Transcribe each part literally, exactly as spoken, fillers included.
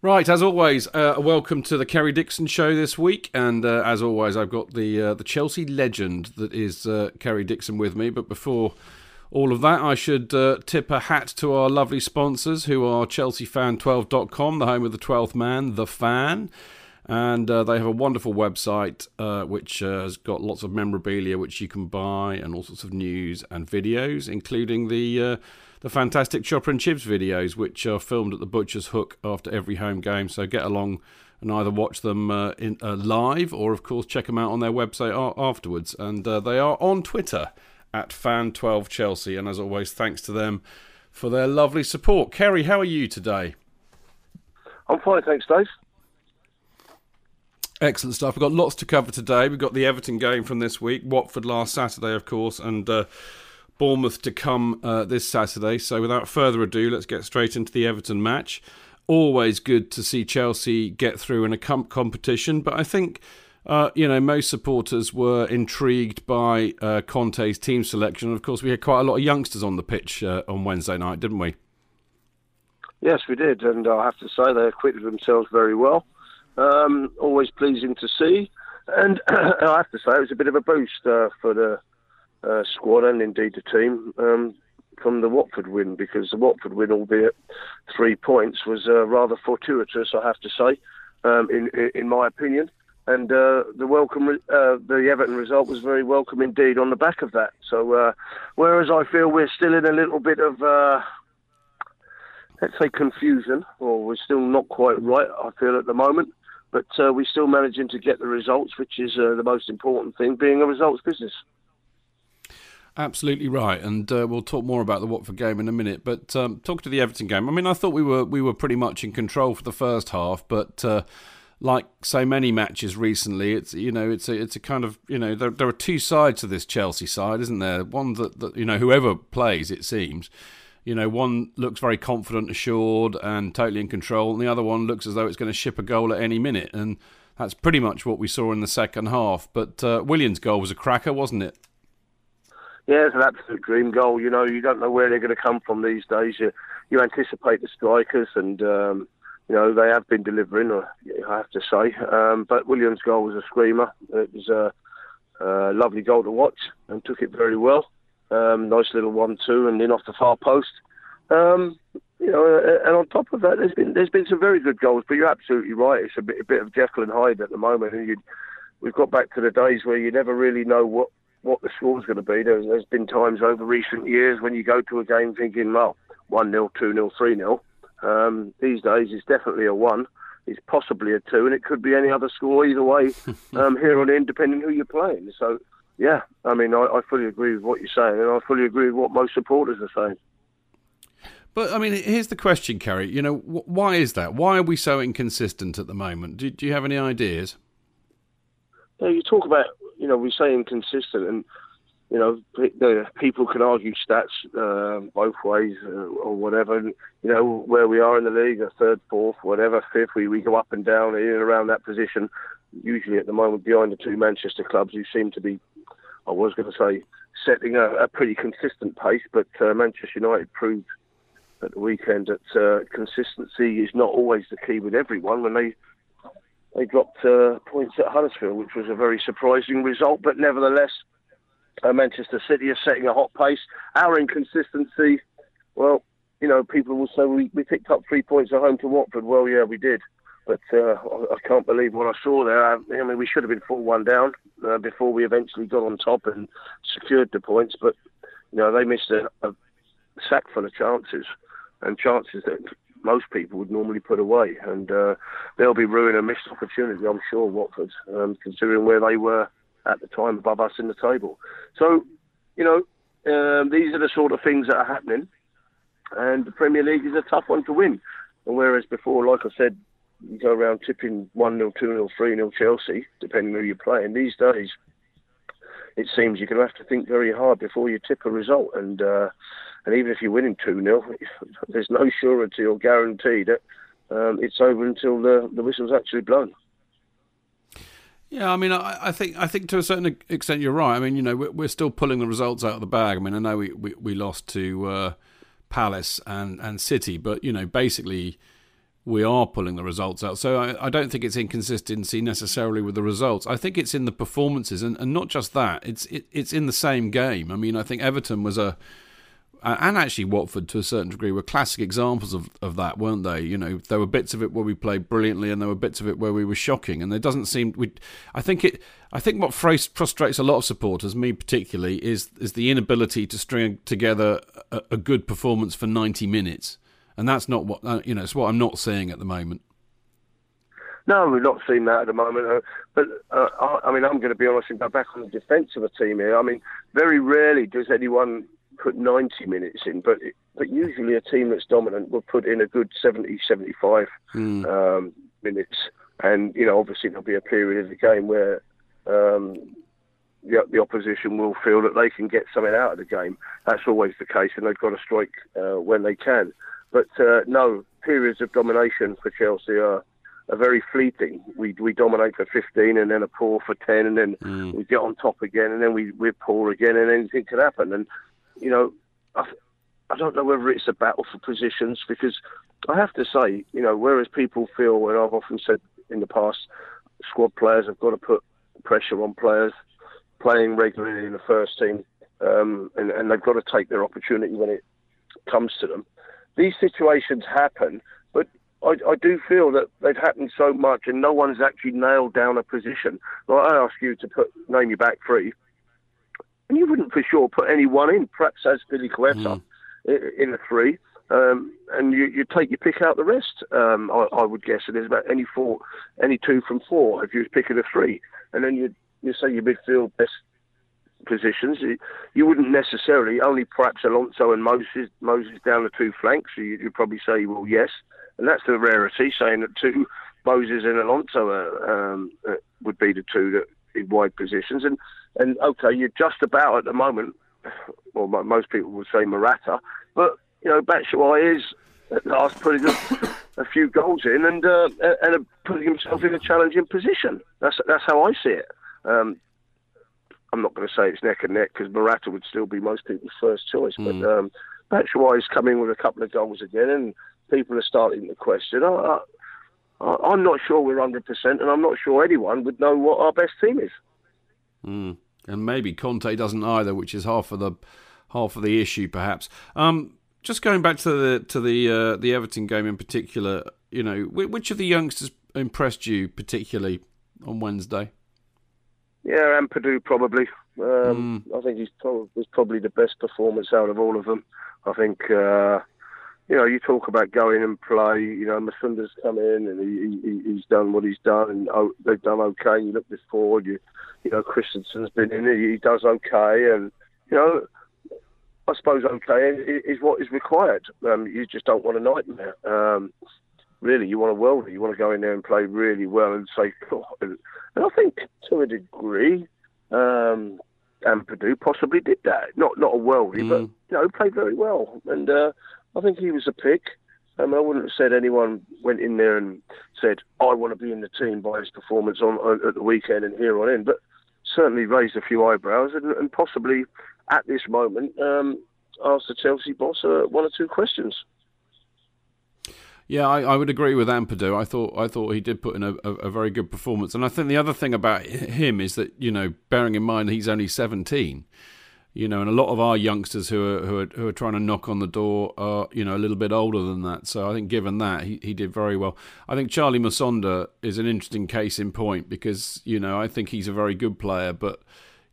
Right, as always, uh, welcome to the Kerry Dixon Show this week, and uh, as always, I've got the uh, the Chelsea legend that is uh, Kerry Dixon with me. But before all of that, I should uh, tip a hat to our lovely sponsors, who are Chelsea Fan twelve dot com, the home of the twelfth man, The Fan, and uh, they have a wonderful website uh, which uh, has got lots of memorabilia which you can buy, and all sorts of news and videos, including the. Uh, The fantastic Chopper and Chips videos, which are filmed at the Butcher's Hook after every home game. So get along and either watch them uh, in, uh, live or, of course, check them out on their website a- afterwards. And uh, they are on Twitter at Fan twelve Chelsea. And as always, thanks to them for their lovely support. Kerry, how are you today? I'm fine, thanks, Dave. Excellent stuff. We've got lots to cover today. We've got the Everton game from this week, Watford last Saturday, of course, and... Uh, Bournemouth to come uh, this Saturday. So without further ado, let's get straight into the Everton match. Always good to see Chelsea get through in a comp competition, but I think uh, you know most supporters were intrigued by uh, Conte's team selection. Of course, we had quite a lot of youngsters on the pitch uh, on Wednesday night, didn't we? Yes, we did, and I have to say they acquitted themselves very well. Um, always pleasing to see, and I have to say it was a bit of a boost uh, for the. Uh, squad and indeed the team um, from the Watford win, because the Watford win, albeit three points, was uh, rather fortuitous, I have to say, um, in in my opinion. And uh, the welcome, re- uh, the Everton result was very welcome indeed on the back of that. So, uh, whereas I feel we're still in a little bit of, uh, let's say, confusion, or we're still not quite right, I feel, at the moment. But uh, we're still managing to get the results, which is uh, the most important thing, being a results business. Absolutely right, and uh, we'll talk more about the Watford game in a minute. But um, talking to the Everton game, I mean, I thought we were we were pretty much in control for the first half, but uh, like so many matches recently, it's you know it's a it's a kind of you know there, there are two sides to this Chelsea side, isn't there? One that, that you know whoever plays, it seems, you know, one looks very confident, assured, and totally in control, and the other one looks as though it's going to ship a goal at any minute, and that's pretty much what we saw in the second half. But uh, Williams' goal was a cracker, wasn't it? Yeah, it's an absolute dream goal. You know, you don't know where they're going to come from these days. You, you anticipate the strikers, and um, you know they have been delivering. I have to say, um, but Williams' goal was a screamer. It was a, a lovely goal to watch, and took it very well. Um, nice little one-two, and in off the far post. Um, you know, and on top of that, there's been there's been some very good goals. But you're absolutely right. It's a bit a bit of Jekyll and Hyde at the moment, and you'd, we've got back to the days where you never really know what. what the score's going to be. There's, there's been times over recent years when you go to a game thinking, well, one nil, two nil, three nil. Um, these days it's definitely a one. It's possibly a two, and it could be any other score either way um, here on in, depending who you're playing. So, yeah, I mean, I, I fully agree with what you're saying, and I fully agree with what most supporters are saying. But, I mean, here's the question, Kerry. You know, why is that? Why are we so inconsistent at the moment? Do, do you have any ideas? Yeah, you talk about, you know, we say inconsistent, and, you know, people can argue stats uh, both ways uh, or whatever. And, you know, where we are in the league, a third, fourth, whatever, fifth, we, we go up and down in and around that position. Usually at the moment behind the two Manchester clubs who seem to be, I was going to say, setting a, a pretty consistent pace. But uh, Manchester United proved at the weekend that uh, consistency is not always the key with everyone when they... They dropped uh, points at Huddersfield, which was a very surprising result. But nevertheless, uh, Manchester City are setting a hot pace. Our inconsistency, well, you know, people will say we, we picked up three points at home to Watford. Well, yeah, we did. But uh, I, I can't believe what I saw there. I, I mean, we should have been four one down uh, before we eventually got on top and secured the points. But, you know, they missed a, a sack full of chances and chances that... most people would normally put away, and uh, they'll be ruining a missed opportunity, I'm sure, Watford, um, considering where they were at the time above us in the table. So, you know, um, these are the sort of things that are happening, and the Premier League is a tough one to win. And whereas before, like I said, you go around tipping one nil, two nil, three nil Chelsea, depending who you're playing. These days, it seems you're going to have to think very hard before you tip a result, and... Uh, And even if you're winning two nil, there's no surety or guarantee that um, it's over until the, the whistle's actually blown. Yeah, I mean, I, I think I think to a certain extent you're right. I mean, you know, we're, we're still pulling the results out of the bag. I mean, I know we, we, we lost to uh, Palace and, and City, but, you know, basically we are pulling the results out. So I, I don't think it's inconsistency necessarily with the results. I think it's in the performances, and, and not just that. It's it, it's in the same game. I mean, I think Everton was a... and actually Watford to a certain degree were classic examples of, of that, weren't they? You know, there were bits of it where we played brilliantly and there were bits of it where we were shocking, and there doesn't seem we I think it I think what frustrates a lot of supporters, me particularly, is is the inability to string together a, a good performance for ninety minutes, and that's not what uh, you know, it's what I'm not seeing at the moment. No, we've not seen that at the moment. Uh, but, uh, I, I mean, I'm going to be honest and go back on the defence of a team here. I mean, very rarely does anyone put ninety minutes in, but but usually a team that's dominant will put in a good seventy, seventy-five mm. um, minutes. And, you know, obviously there'll be a period of the game where um, the, the opposition will feel that they can get something out of the game. That's always the case, and they've got to strike uh, when they can. But, uh, no, periods of domination for Chelsea are, are very fleeting. We we dominate for fifteen and then are poor for ten, and then mm. we get on top again, and then we, we're poor again, and anything can happen. And you know, I, I don't know whether it's a battle for positions, because I have to say, you know, whereas people feel, and I've often said in the past, squad players have got to put pressure on players playing regularly in the first team, um, and, and they've got to take their opportunity when it comes to them. These situations happen, but I, I do feel that they've happened so much and no one's actually nailed down a position. Like I ask you to put name your back three, and you wouldn't for sure put anyone in, perhaps as Filip Kostić mm. in a three, um, and you, you take your pick out the rest, um, I, I would guess. And there's about any four, any two from four if you was picking a three. And then you you say your midfield best positions, you, you wouldn't necessarily, only perhaps Alonso and Moses, Moses down the two flanks, so you, you'd probably say, well, yes. And that's the rarity, saying that two, Moses and Alonso are, um, would be the two that in wide positions. And, and OK, you're just about at the moment, well, most people would say Morata, but, you know, Batshuayi is at last putting a, a few goals in and uh, and putting himself in a challenging position. That's that's how I see it. Um, I'm not going to say it's neck and neck, because Morata would still be most people's first choice, mm. but um, Batshuayi is coming with a couple of goals again, and people are starting to question, oh, I, I'm not sure we're one hundred percent, and I'm not sure anyone would know what our best team is. Mm. And maybe Kante doesn't either, which is half of the half of the issue, perhaps. Um, just going back to the to the uh, the Everton game in particular, you know, which of the youngsters impressed you particularly on Wednesday? Yeah, Ampadu probably. Um, mm. I think he's probably, was probably the best performance out of all of them. I think. Uh, You know, you talk about going and play, you know, Musonda's come in and he, he, he's done what he's done, and oh, they've done OK. You look this forward, you, you know, Christensen's been in, he does OK. And, you know, I suppose okay is what is required. Um, you just don't want a nightmare. Um, really, you want a worldie. You want to go in there and play really well and say, oh. And I think to a degree, um, Ampadu possibly did that. Not not a worldie, mm. but you know, played very well. And uh, I think he was a pick. Um, I wouldn't have said anyone went in there and said, I want to be in the team by his performance on, on at the weekend and here on in. But certainly raised a few eyebrows and, and possibly at this moment um, asked the Chelsea boss uh, one or two questions. Yeah, I, I would agree with Ampadu. I thought I thought he did put in a, a, a very good performance. And I think the other thing about him is that, you know, bearing in mind he's only seventeen, you know, and a lot of our youngsters who are who are, who are trying to knock on the door are, you know, a little bit older than that. So I think given that, he, he did very well. I think Charlie Musonda is an interesting case in point because, you know, I think he's a very good player. But,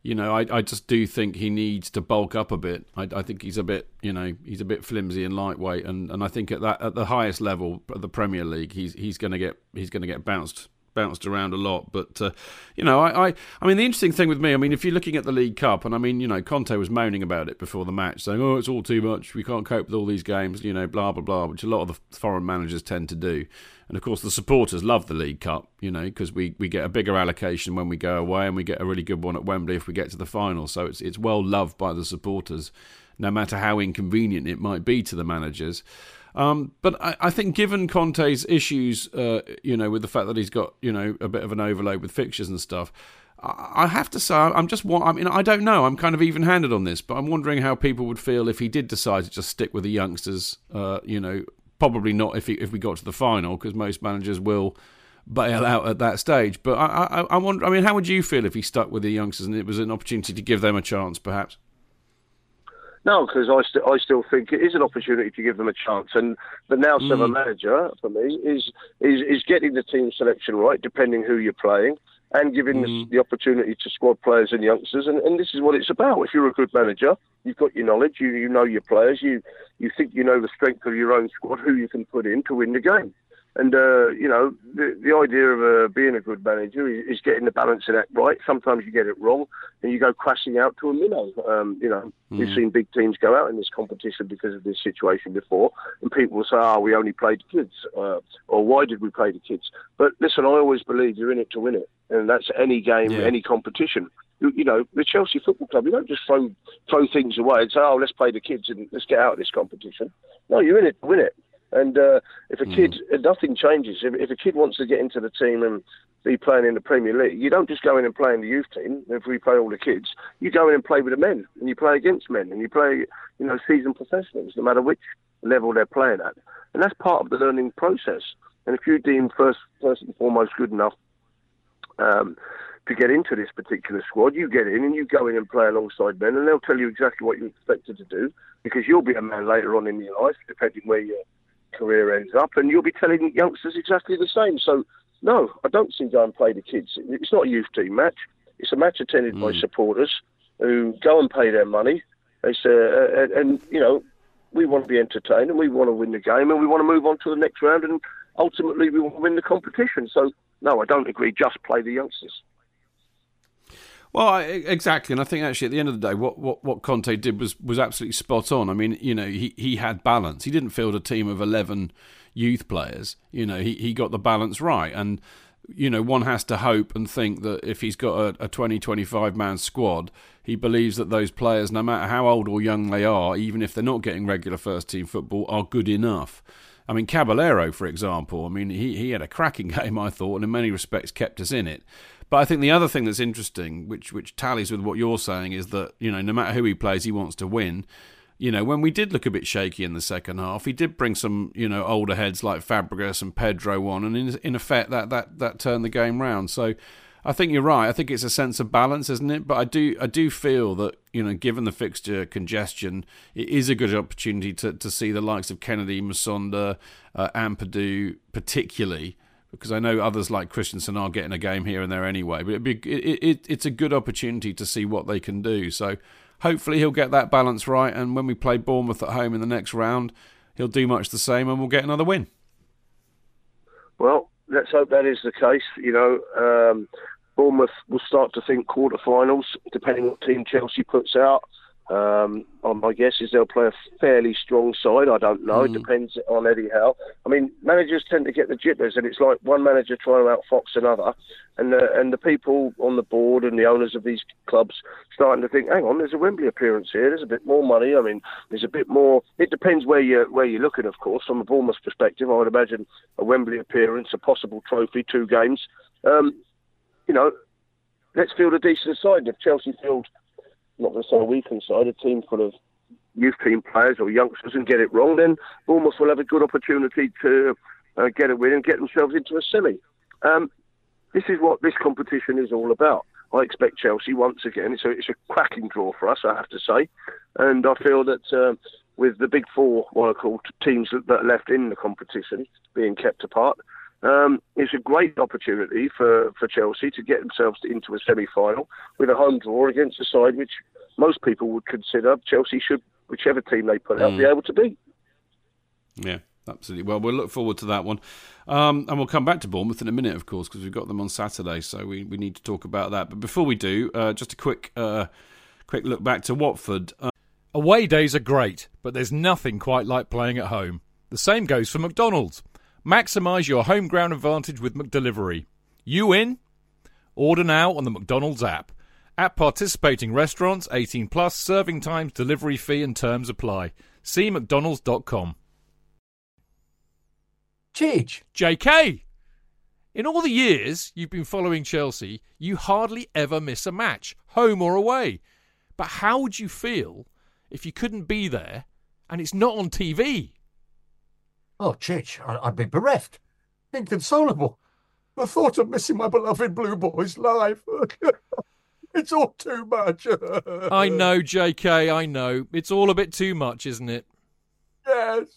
you know, I, I just do think he needs to bulk up a bit. I, I think he's a bit, you know, he's a bit flimsy and lightweight. And, and I think at that at the highest level of the Premier League, he's he's going to get he's going to get bounced. bounced around a lot, but uh, you know, I, I, I mean, the interesting thing with me, I mean, if you're looking at the League Cup, and I mean, you know, Kante was moaning about it before the match, saying, "Oh, it's all too much. We can't cope with all these games." You know, blah blah blah, which a lot of the foreign managers tend to do. And of course, the supporters love the League Cup, you know, because we, we get a bigger allocation when we go away, and we get a really good one at Wembley if we get to the final. So it's it's well loved by the supporters, no matter how inconvenient it might be to the managers. Um, but I, I think given Conte's issues, uh, you know, with the fact that he's got, you know, a bit of an overload with fixtures and stuff, I, I have to say, I'm just, I mean, I don't know, I'm kind of even-handed on this, but I'm wondering how people would feel if he did decide to just stick with the youngsters, uh, you know, probably not if he, if we got to the final, because most managers will bail out at that stage. But I, I, I wonder, I mean, how would you feel if he stuck with the youngsters and it was an opportunity to give them a chance, perhaps? No, because I, st- I still think it is an opportunity to give them a chance. And the now mm. seven manager, for me, is, is is getting the team selection right, depending who you're playing, and giving mm. the, the opportunity to squad players and youngsters. And, and this is what it's about. If you're a good manager, you've got your knowledge, you, you know your players, you, you think you know the strength of your own squad, who you can put in to win the game. And, uh, you know, the, the idea of uh, being a good manager is, is getting the balancing act right. Sometimes you get it wrong and you go crashing out to a minnow. Um, you know, mm. we've seen big teams go out in this competition because of this situation before. And people will say, oh, we only played the kids. Uh, or why did we play the kids? But listen, I always believe you're in it to win it. And that's any game, yeah. any competition. You, you know, the Chelsea Football Club, you don't just throw, throw things away and say, oh, let's play the kids and let's get out of this competition. No, you're in it to win it. And uh, if a kid, mm. nothing changes. If, if a kid wants to get into the team and be playing in the Premier League, you don't just go in and play in the youth team. If we play all the kids, you go in and play with the men, and you play against men, and you play, you know, seasoned professionals, no matter which level they're playing at. And that's part of the learning process. And if you deem first, first and foremost good enough um, to get into this particular squad, you get in and you go in and play alongside men, and they'll tell you exactly what you're expected to do, because you'll be a man later on in your life, depending where you're career ends up, and you'll be telling youngsters exactly the same. So, no, I don't see go and play the kids. It's not a youth team match. It's a match attended mm. by supporters who go and pay their money. They say, uh, and, and, you know, we want to be entertained and we want to win the game and we want to move on to the next round and ultimately we want to win the competition. So, no, I don't agree. Just play the youngsters. Well, I, exactly, and I think actually at the end of the day, what, what, what Conte did was, was absolutely spot on. I mean, you know, he, he had balance. He didn't field a team of eleven youth players. You know, he, he got the balance right. And, you know, one has to hope and think that if he's got a, a twenty, twenty-five-man squad, he believes that those players, no matter how old or young they are, even if they're not getting regular first-team football, are good enough. I mean, Caballero, for example, I mean, he, he had a cracking game, I thought, and in many respects kept us in it. But I think the other thing that's interesting, which which tallies with what you're saying, is that, you know, no matter who he plays, he wants to win. You know, when we did look a bit shaky in the second half, he did bring some, you know, older heads like Fabregas and Pedro on, and in, in effect that, that that turned the game round. So I think you're right. I think it's a sense of balance, isn't it? But I do I do feel that, you know, given the fixture congestion, it is a good opportunity to, to see the likes of Kennedy, Musonda, uh, Ampadu particularly, because I know others like Christensen are getting a game here and there anyway. But it'd be, it, it, it's a good opportunity to see what they can do. So hopefully he'll get that balance right. And when we play Bournemouth at home in the next round, he'll do much the same and we'll get another win. Well, let's hope that is the case. You know, um, Bournemouth will start to think quarterfinals, depending on what team Chelsea puts out. Um, my guess is they'll play a fairly strong side. I don't know. Mm. It depends on Eddie Howe. I mean, managers tend to get the jitters, and it's like one manager trying to outfox another, and the, and the people on the board and the owners of these clubs starting to think, hang on, there's a Wembley appearance here. There's a bit more money. I mean, there's a bit more. It depends where you're where you're looking, of course. From a Bournemouth perspective, I would imagine a Wembley appearance, a possible trophy, two games. Um, you know, let's field a decent side. If Chelsea field, not going to say a weakened side, a team full of youth team players or youngsters, and get it wrong, then Bournemouth will have a good opportunity to uh, get a win and get themselves into a semi. Um, this is what this competition is all about. I expect Chelsea once again. So it's, it's a cracking draw for us, I have to say. And I feel that uh, with the big four, what I call teams that are left in the competition, being kept apart, Um, it's a great opportunity for, for Chelsea to get themselves into a semi-final with a home draw against a side which most people would consider Chelsea should, whichever team they put out, mm. be able to beat. Yeah, absolutely. Well, we'll look forward to that one. Um, and we'll come back to Bournemouth in a minute, of course, because we've got them on Saturday, so we, we need to talk about that. But before we do, uh, just a quick, uh, quick look back to Watford. Uh, Away days are great, but there's nothing quite like playing at home. The same goes for McDonald's. Maximise your home ground advantage with McDelivery. You in? Order now on the McDonald's app. At participating restaurants, eighteen plus, serving times, delivery fee and terms apply. See mcdonalds dot com. Cheech. J K! In all the years you've been following Chelsea, you hardly ever miss a match, home or away. But how would you feel if you couldn't be there and it's not on T V? Oh, Chich, I'd be bereft, inconsolable. The thought of missing my beloved Blue Boys live. It's all too much. I know, J K, I know. It's all a bit too much, isn't it? Yes.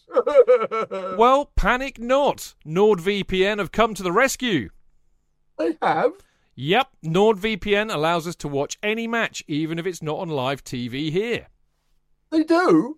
Well, panic not. NordVPN have come to the rescue. They have? Yep, NordVPN allows us to watch any match, even if it's not on live T V here. They do?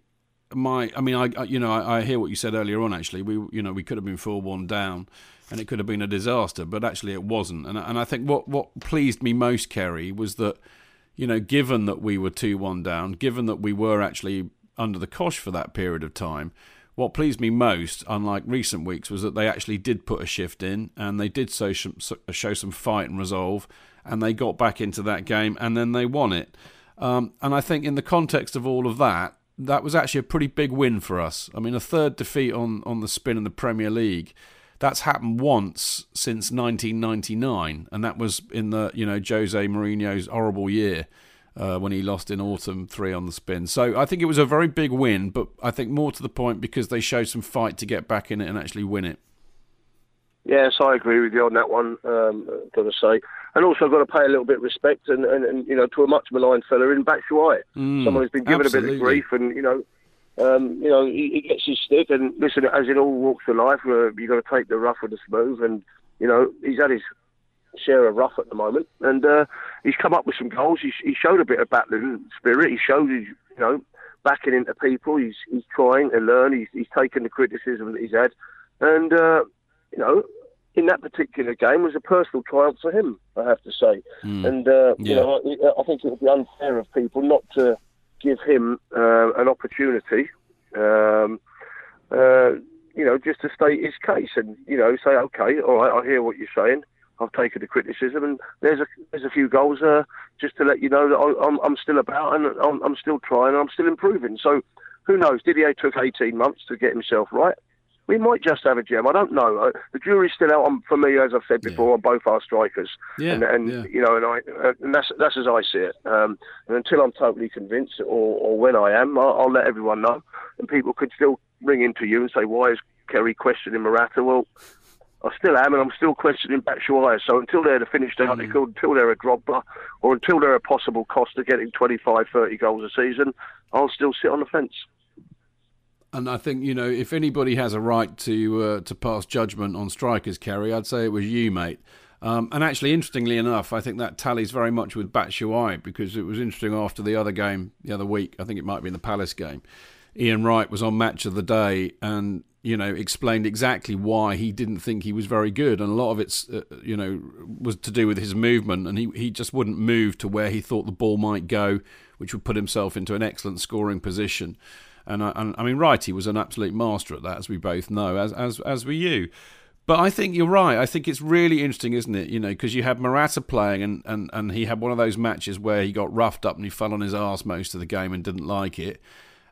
My, I mean, I, I you know, I, I hear what you said earlier on. Actually, we, you know, we could have been four one down, and it could have been a disaster. But actually, it wasn't. And and I think what, what pleased me most, Kerry, was that, you know, given that we were two one down, given that we were actually under the cosh for that period of time, what pleased me most, unlike recent weeks, was that they actually did put a shift in, and they did show some, show some fight and resolve, and they got back into that game, and then they won it. Um, and I think in the context of all of that, that was actually a pretty big win for us. I mean, a third defeat on, on the spin in the Premier League. That's happened once since nineteen ninety-nine, and that was in the, you know, Jose Mourinho's horrible year uh, when he lost in autumn three on the spin. So I think it was a very big win, but I think more to the point because they showed some fight to get back in it and actually win it. Yes, I agree with you on that one, um, I've got to say. And also I've got to pay a little bit of respect and, and, and you know, to a much maligned fella in Batshuayi. Mm, Someone who's been given absolutely. a bit of grief and, you know, um, you know, he, he gets his stick. And listen, as in all walks of life, uh, you've got to take the rough with the smooth. And, you know, he's had his share of rough at the moment. And uh, he's come up with some goals. He, he showed a bit of battling spirit. He showed his, you know, backing into people. He's, he's trying to learn. He's, he's taken the criticism that he's had. And... Uh, You know, in that particular game was a personal triumph for him, I have to say. Mm. And, uh, yeah. you know, I, I think it would be unfair of people not to give him uh, an opportunity, um, uh, you know, just to state his case and, you know, say, OK, all right, I hear what you're saying. I've taken the criticism and there's a, there's a few goals uh, just to let you know that I, I'm, I'm still about and I'm, I'm still trying and I'm still improving. So Who knows? Didier took eighteen months to get himself right. We might just have a gem. I don't know. The jury's still out on, for me, as I've said before, yeah. on both our strikers. Yeah, and, and yeah. you know, and I, and that's that's as I see it. Um, and until I'm totally convinced, or, or when I am, I'll, I'll let everyone know. And people could still ring into you and say, "Why is Kerry questioning Morata?" Well, I still am, and I'm still questioning Batshuayi. So until they're the finished article, mm. until they're a Drogba, or until they're a possible Costa getting twenty-five, thirty goals a season, I'll still sit on the fence. And I think, you know, if anybody has a right to uh, to pass judgment on strikers, Kerry, I'd say it was you, mate. Um, and actually, interestingly enough, I think that tallies very much with Batshuayi, because it was interesting after the other game the other week, I think it might be in the Palace game, Ian Wright was on Match of the Day and, you know, explained exactly why he didn't think he was very good. And a lot of it's, uh, you know, was to do with his movement. And he, he just wouldn't move to where he thought the ball might go, which would put himself into an excellent scoring position. And I, and I mean, Wrighty was an absolute master at that, as we both know, as as as were you. But I think you're right. I think it's really interesting, isn't it? You know, because you had Morata playing, and, and, and he had one of those matches where he got roughed up and he fell on his arse most of the game and didn't like it.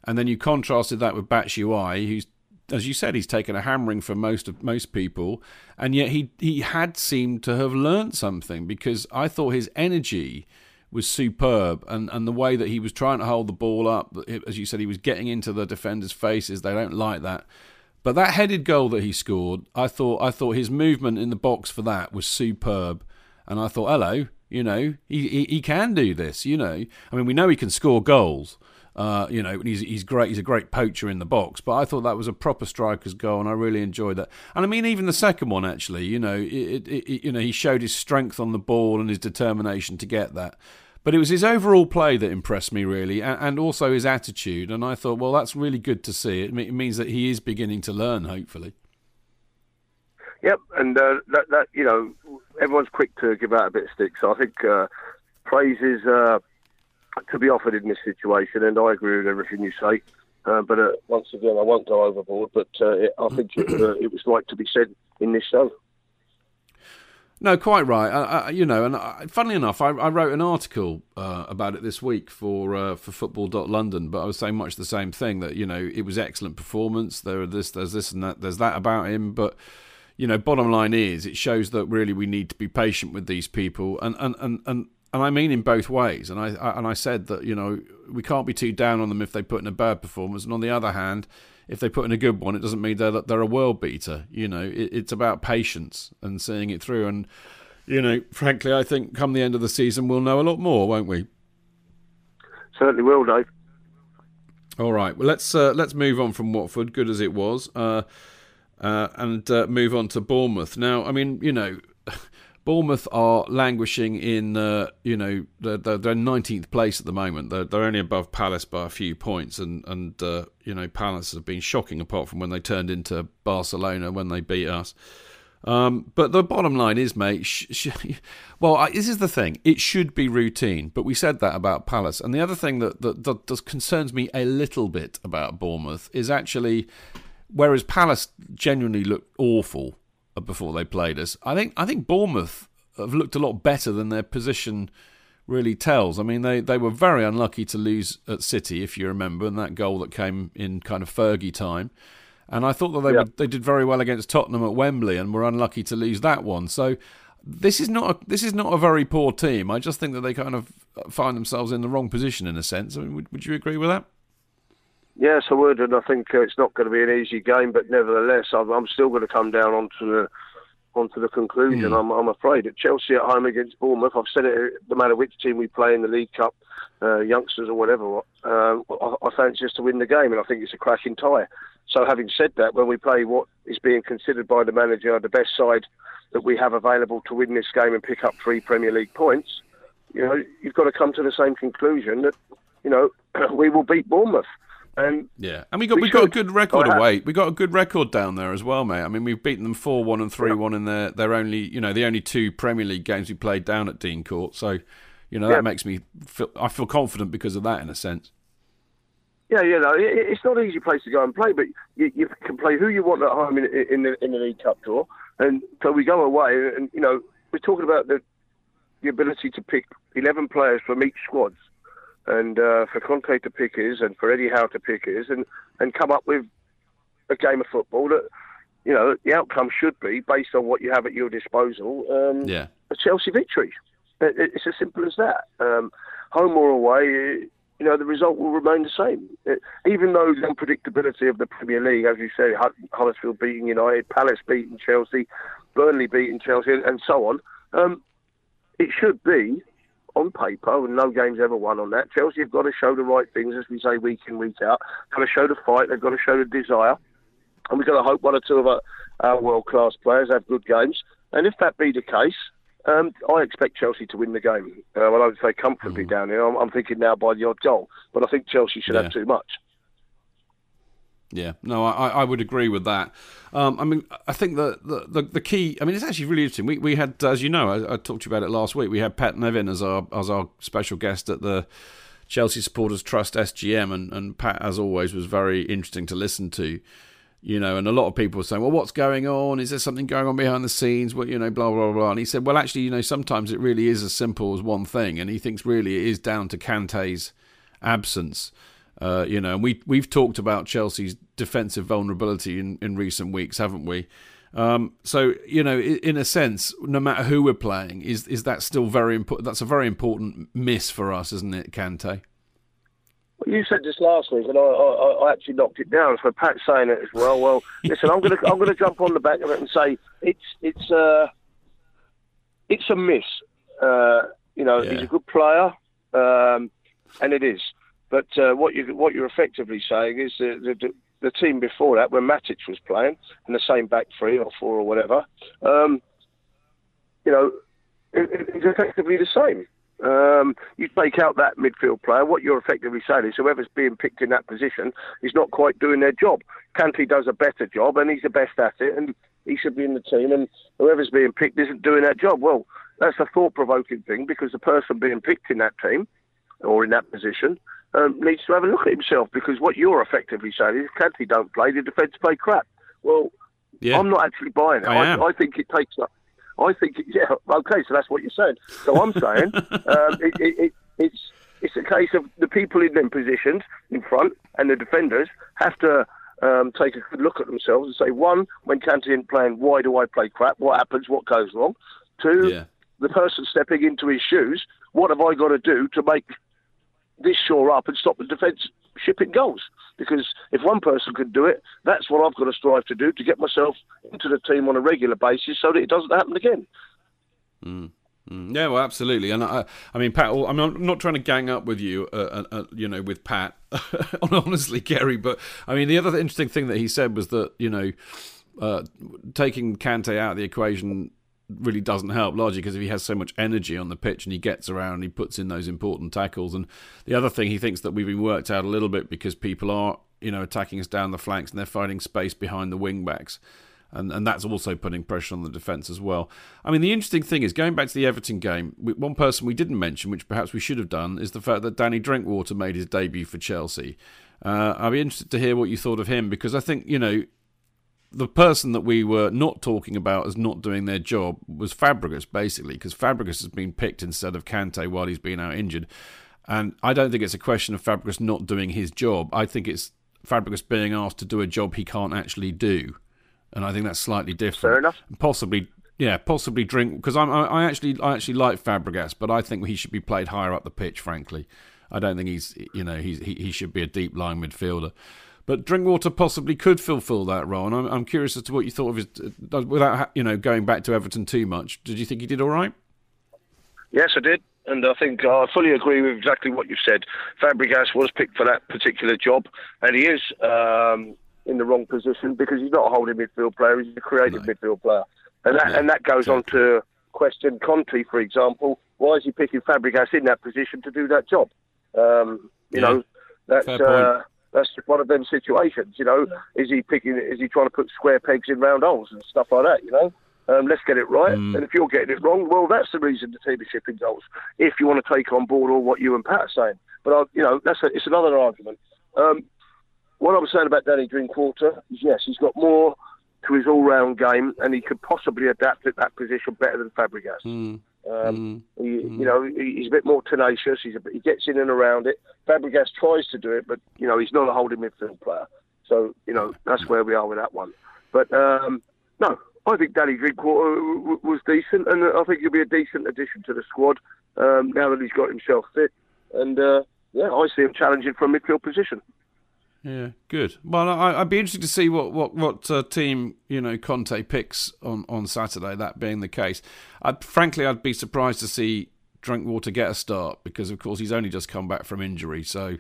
And then you contrasted that with Batshuayi, who's, as you said, he's taken a hammering for most of most people, and yet he he had seemed to have learnt something, because I thought his energy was superb, and, and the way that he was trying to hold the ball up, as you said, he was getting into the defenders' faces. They don't like that. But that headed goal that he scored, I thought I thought his movement in the box for that was superb. And I thought, hello, you know, he, he, he can do this, you know. I mean, we know he can score goals, uh, you know, and he's, he's great. He's a great poacher in the box. But I thought that was a proper striker's goal, and I really enjoyed that. And I mean, even the second one, actually, you know, it, it, it, you know, he showed his strength on the ball and his determination to get that. But it was his overall play that impressed me, really, and also his attitude. And I thought, well, that's really good to see. It means that he is beginning to learn, hopefully. Yep, and uh, that, that you know, everyone's quick to give out a bit of stick. So I think uh, praise is uh, to be offered in this situation, and I agree with everything you say. Uh, but uh, once again, I won't go overboard, but uh, it, I think it, uh, it was like to be said in this show. No, quite right. I, I, you know, and I, funnily enough, I, I wrote an article uh, about it this week for uh, for football dot london, but I was saying much the same thing, that, you know, it was excellent performance. There are this, there's this and that, there's that about him, but, you know, bottom line is it shows that really we need to be patient with these people, and and, and, and, and I mean in both ways. And I, I and I said that, you know, we can't be too down on them if they put in a bad performance, and on the other hand, if they put in a good one, it doesn't mean they're they're a world beater. You know, it, it's about patience and seeing it through. And, you know, frankly, I think come the end of the season, we'll know a lot more, won't we? Certainly will, Dave. All right. Well, let's uh, let's move on from Watford, good as it was, uh, uh, and uh, move on to Bournemouth. Now, I mean, you know, Bournemouth are languishing in, uh, you know, they're, they're nineteenth place at the moment. They're, they're only above Palace by a few points. And, and uh, you know, Palace have been shocking, apart from when they turned into Barcelona when they beat us. Um, but the bottom line is, mate, sh- sh- well, I, this is the thing. It should be routine, but we said that about Palace. And the other thing that, that, that, that concerns me a little bit about Bournemouth is actually, whereas Palace genuinely looked awful before they played us, I think I think Bournemouth have looked a lot better than their position really tells. I mean, they, they were very unlucky to lose at City, if you remember, and that goal that came in kind of Fergie time. And I thought that they yeah. would, they did very well against Tottenham at Wembley and were unlucky to lose that one. So this is not a, this is not a very poor team. I just think that they kind of find themselves in the wrong position in a sense. I mean, would, would you agree with that? Yes, I would, and I think it's not going to be an easy game. But nevertheless, I'm still going to come down onto the onto the conclusion. Mm. I'm, I'm afraid at Chelsea at home against Bournemouth. I've said it. No matter which team we play in the League Cup, uh, youngsters or whatever, uh, I, I fancy us to win the game, and I think it's a cracking tie. So, having said that, when we play what is being considered by the manager the best side that we have available to win this game and pick up three Premier League points, you know, you've got to come to the same conclusion that, you know, we will beat Bournemouth. And yeah, and we got we, we got a good record oh, away. We got a good record down there as well, mate. I mean, we've beaten them four one and three one in their their only you know the only two Premier League games we played down at Dean Court. So, you know, that yeah. makes me feel, I feel confident because of that in a sense. Yeah, you know, it, it's not an easy place to go and play, but you, you can play who you want at home in, in the in the League Cup draw. And so we go away, and you know, we're talking about the the ability to pick eleven players from each squad. and uh, for Kante to pick his, and for Eddie Howe to pick his, and, and come up with a game of football that, you know, the outcome should be, based on what you have at your disposal, um, yeah. a Chelsea victory. It's as simple as that. Um, home or away, you know, the result will remain the same. It, even though the unpredictability of the Premier League, as you said, Huddersfield beating United, Palace beating Chelsea, Burnley beating Chelsea, and so on, um, it should be, on paper, and no game's ever won on that, Chelsea have got to show the right things, as we say, week in, week out. They've got to show the fight, they've got to show the desire, and we've got to hope one or two of our, our world-class players have good games. And if that be the case, Um, I expect Chelsea to win the game. Uh, well, I would say comfortably mm. down here. I'm, I'm thinking now by the odd goal, but I think Chelsea should yeah. have too much. Yeah, no, I, I would agree with that. Um, I mean, I think the, the, the key... I mean, it's actually really interesting. We we had, as you know, I, I talked to you about it last week, we had Pat Nevin as our as our special guest at the Chelsea Supporters Trust S G M, and, and Pat, as always, was very interesting to listen to. You know, and a lot of people were saying, well, what's going on? Is there something going on behind the scenes? Well, you know, blah, blah, blah. And he said, well, actually, you know, sometimes it really is as simple as one thing. And he thinks really it is down to Kante's absence. Uh, you know, and we, we've talked about Chelsea's defensive vulnerability in, in recent weeks, haven't we? Um, so, you know, in, in a sense, no matter who we're playing, is is that still very important? That's a very important miss for us, isn't it, Kante? Well, you said this last week, and I, I, I actually knocked it down. So Pat's saying it as well. Well, listen, I'm going to I'm going to jump on the back of it and say it's it's uh, it's a miss. Uh, you know, yeah. he's a good player, um, and it is. But uh, what you what you're effectively saying is the, the the team before that, when Matic was playing, and the same back three or four or whatever, um, you know, it, it's effectively the same. Um, you take out that midfield player, what you're effectively saying is whoever's being picked in that position is not quite doing their job. Kante does a better job, and he's the best at it, and he should be in the team, and whoever's being picked isn't doing that job. Well, that's a thought-provoking thing, because the person being picked in that team, or in that position, um, needs to have a look at himself, because what you're effectively saying is if Kante don't play, the defence play crap. Well, yeah. I'm not actually buying it. I, I, I think it takes up. I think, yeah, okay, so that's what you're saying. So I'm saying um, it, it, it, it's it's a case of the people in them positions in front and the defenders have to um, take a good look at themselves and say, one, when Kante isn't playing, why do I play crap? What happens? What goes wrong? Two, yeah. the person stepping into his shoes, what have I got to do to make this shore up and stop the defence shipping goals? Because if one person can do it, that's what I've got to strive to do to get myself into the team on a regular basis so that it doesn't happen again. Mm. Mm. Yeah, well, absolutely. And I, I mean, Pat, I mean, I'm not trying to gang up with you, uh, uh, you know, with Pat, honestly, Gary. But I mean, the other interesting thing that he said was that, you know, uh, taking Kante out of the equation really doesn't help, largely because if he has so much energy on the pitch and he gets around and he puts in those important tackles. And the other thing, he thinks that we've been worked out a little bit because people are, you know, attacking us down the flanks and they're finding space behind the wing backs, and and that's also putting pressure on the defence as well. I mean, the interesting thing is, going back to the Everton game, one person we didn't mention, which perhaps we should have done, is the fact that Danny Drinkwater made his debut for Chelsea. Uh, I'd be interested to hear what you thought of him, because I think, you know, the person that we were not talking about as not doing their job was Fabregas, basically, because Fabregas has been picked instead of Kante while he's been out injured. And I don't think it's a question of Fabregas not doing his job. I think it's Fabregas being asked to do a job he can't actually do. And I think that's slightly different. Fair enough. Possibly, yeah, possibly drink... Because I, I actually I actually like Fabregas, but I think he should be played higher up the pitch, frankly. I don't think he's, you know, he's, he, he should be a deep-lying midfielder. But Drinkwater possibly could fulfil that role, and I'm, I'm curious as to what you thought of his. Uh, without you know going back to Everton too much, did you think he did all right? Yes, I did, and I think I fully agree with exactly what you've said. Fabregas was picked for that particular job, and he is um, in the wrong position because he's not a holding midfield player; he's a creative no. midfield player, and that yeah, and that goes exactly. on to question Conte, for example. Why is he picking Fabregas in that position to do that job? Um, you yeah. know that. Fair uh, point. That's one of them situations, you know. Yeah. Is he picking? Is he trying to put square pegs in round holes and stuff like that? You know, um, let's get it right. Mm. And if you're getting it wrong, well, that's the reason the team is shipping goals. If you want to take on board all what you and Pat are saying, but I, you know, that's a, it's another argument. Um, what I was saying about Danny Drinkwater is yes, he's got more to his all-round game, and he could possibly adapt at that position better than Fabregas. Mm. Um, mm. he, mm. You know, he, he's a bit more tenacious. He's a, he gets in and around it. Fabregas tries to do it, but, you know, he's not a holding midfield player. So, you know, that's where we are with that one. But, um, no, I think Danny Drinkwater w- w- was decent, and I think he'll be a decent addition to the squad um, now that he's got himself fit. And, uh, yeah, I see him challenging for a midfield position. Yeah, good. Well, I, I'd be interested to see what what what uh, team you know Conte picks on, on Saturday. That being the case, I'd, frankly, I'd be surprised to see Drinkwater get a start because, of course, he's only just come back from injury. So,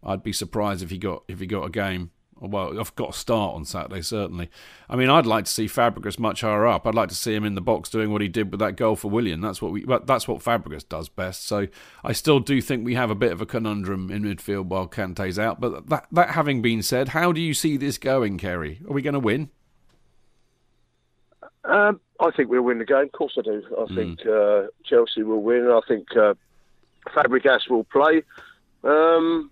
I'd be surprised if he got if he got a game. Well, I've got a start on Saturday, certainly. I mean, I'd like to see Fabregas much higher up. I'd like to see him in the box doing what he did with that goal for Willian. That's what we. That's what Fabregas does best. So I still do think we have a bit of a conundrum in midfield while Kante's out. But that, that having been said, how do you see this going, Kerry? Are we going to win? Um, I think we'll win the game. Of course I do. I mm. think uh, Chelsea will win. I think uh, Fabregas will play. Um...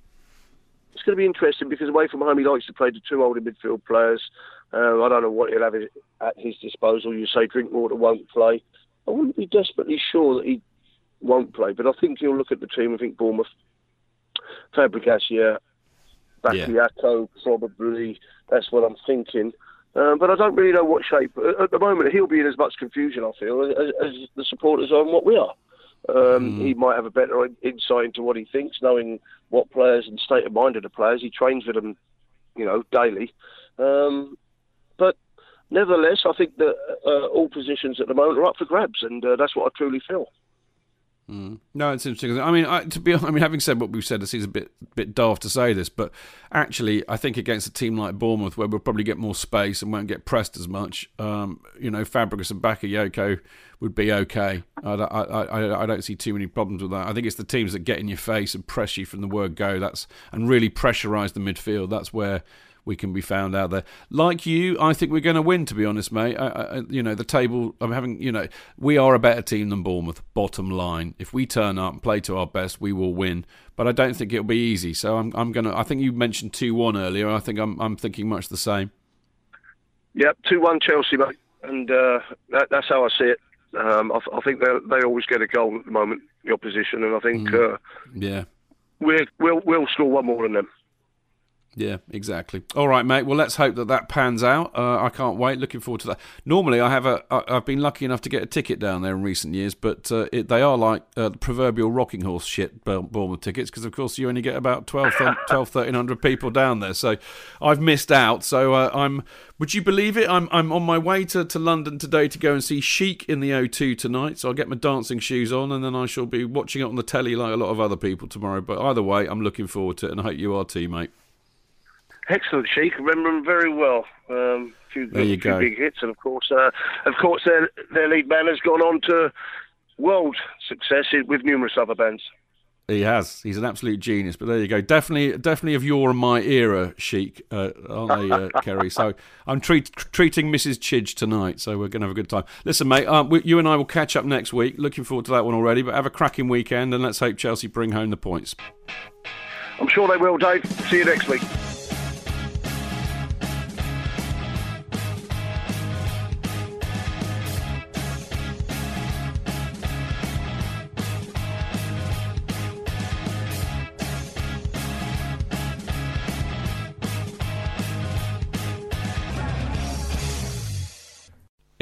It's going to be interesting because away from home he likes to play the two older midfield players. Uh, I don't know what he'll have at his disposal. You say Drinkwater won't play. I wouldn't be desperately sure that he won't play, but I think he'll look at the team. I think Bournemouth, Fabregas, yeah, Bakayoko, yeah. probably. That's what I'm thinking. Uh, but I don't really know what shape. At the moment, he'll be in as much confusion, I feel, as, as the supporters are and what we are. Um, mm. He might have a better insight into what he thinks, knowing what players and state of mind of the players. He trains with them, you know, daily. Um, but nevertheless, I think that uh, all positions at the moment are up for grabs, and uh, that's what I truly feel. Mm. No, it's interesting. I mean, I, to be honest, I mean, having said what we've said, it seems a bit bit daft to say this, but actually, I think against a team like Bournemouth, where we'll probably get more space and won't get pressed as much, um, you know, Fabregas and Bakayoko would be okay. I, I, I, I don't see too many problems with that. I think it's the teams that get in your face and press you from the word go. That's and really pressurise the midfield. That's where we can be found out there. Like you, I think we're going to win. To be honest, mate, I, I, you know the table. I'm having, you know, we are a better team than Bournemouth. Bottom line, if we turn up and play to our best, we will win. But I don't think it'll be easy. So I'm, I'm gonna. I think you mentioned two one earlier. I think I'm, I'm thinking much the same. Yep, two one Chelsea, mate, and uh, that, that's how I see it. Um, I, I think they they always get a goal at the moment, the opposition, and I think mm. uh, yeah, we're, we'll we'll score one more than them. Yeah, exactly. All right, mate. Well, let's hope that that pans out. Uh, I can't wait. Looking forward to that. Normally, I have a, I've been lucky enough to get a ticket down there in recent years, but uh, it, they are like uh, the proverbial rocking horse shit, Bournemouth tickets, because, of course, you only get about twelve, thirteen hundred people down there. So I've missed out. So uh, I'm... Would you believe it? I'm I'm on my way to, to London today to go and see Chic in the O two tonight. So I'll get my dancing shoes on and then I shall be watching it on the telly like a lot of other people tomorrow. But either way, I'm looking forward to it and I hope you are too, mate. Excellent, Chic. Remember him very well. Um, a few, there you few go. Big hits, and of course, uh, of course, their their lead man has gone on to world success with numerous other bands. He has. He's an absolute genius. But there you go. Definitely, definitely of your and my era, Chic, uh, aren't they, uh, Kerry? So I'm treat, treating Missus Chidge tonight. So we're going to have a good time. Listen, mate. Um, we, you and I will catch up next week. Looking forward to that one already. But have a cracking weekend, and let's hope Chelsea bring home the points. I'm sure they will, Dave. See you next week.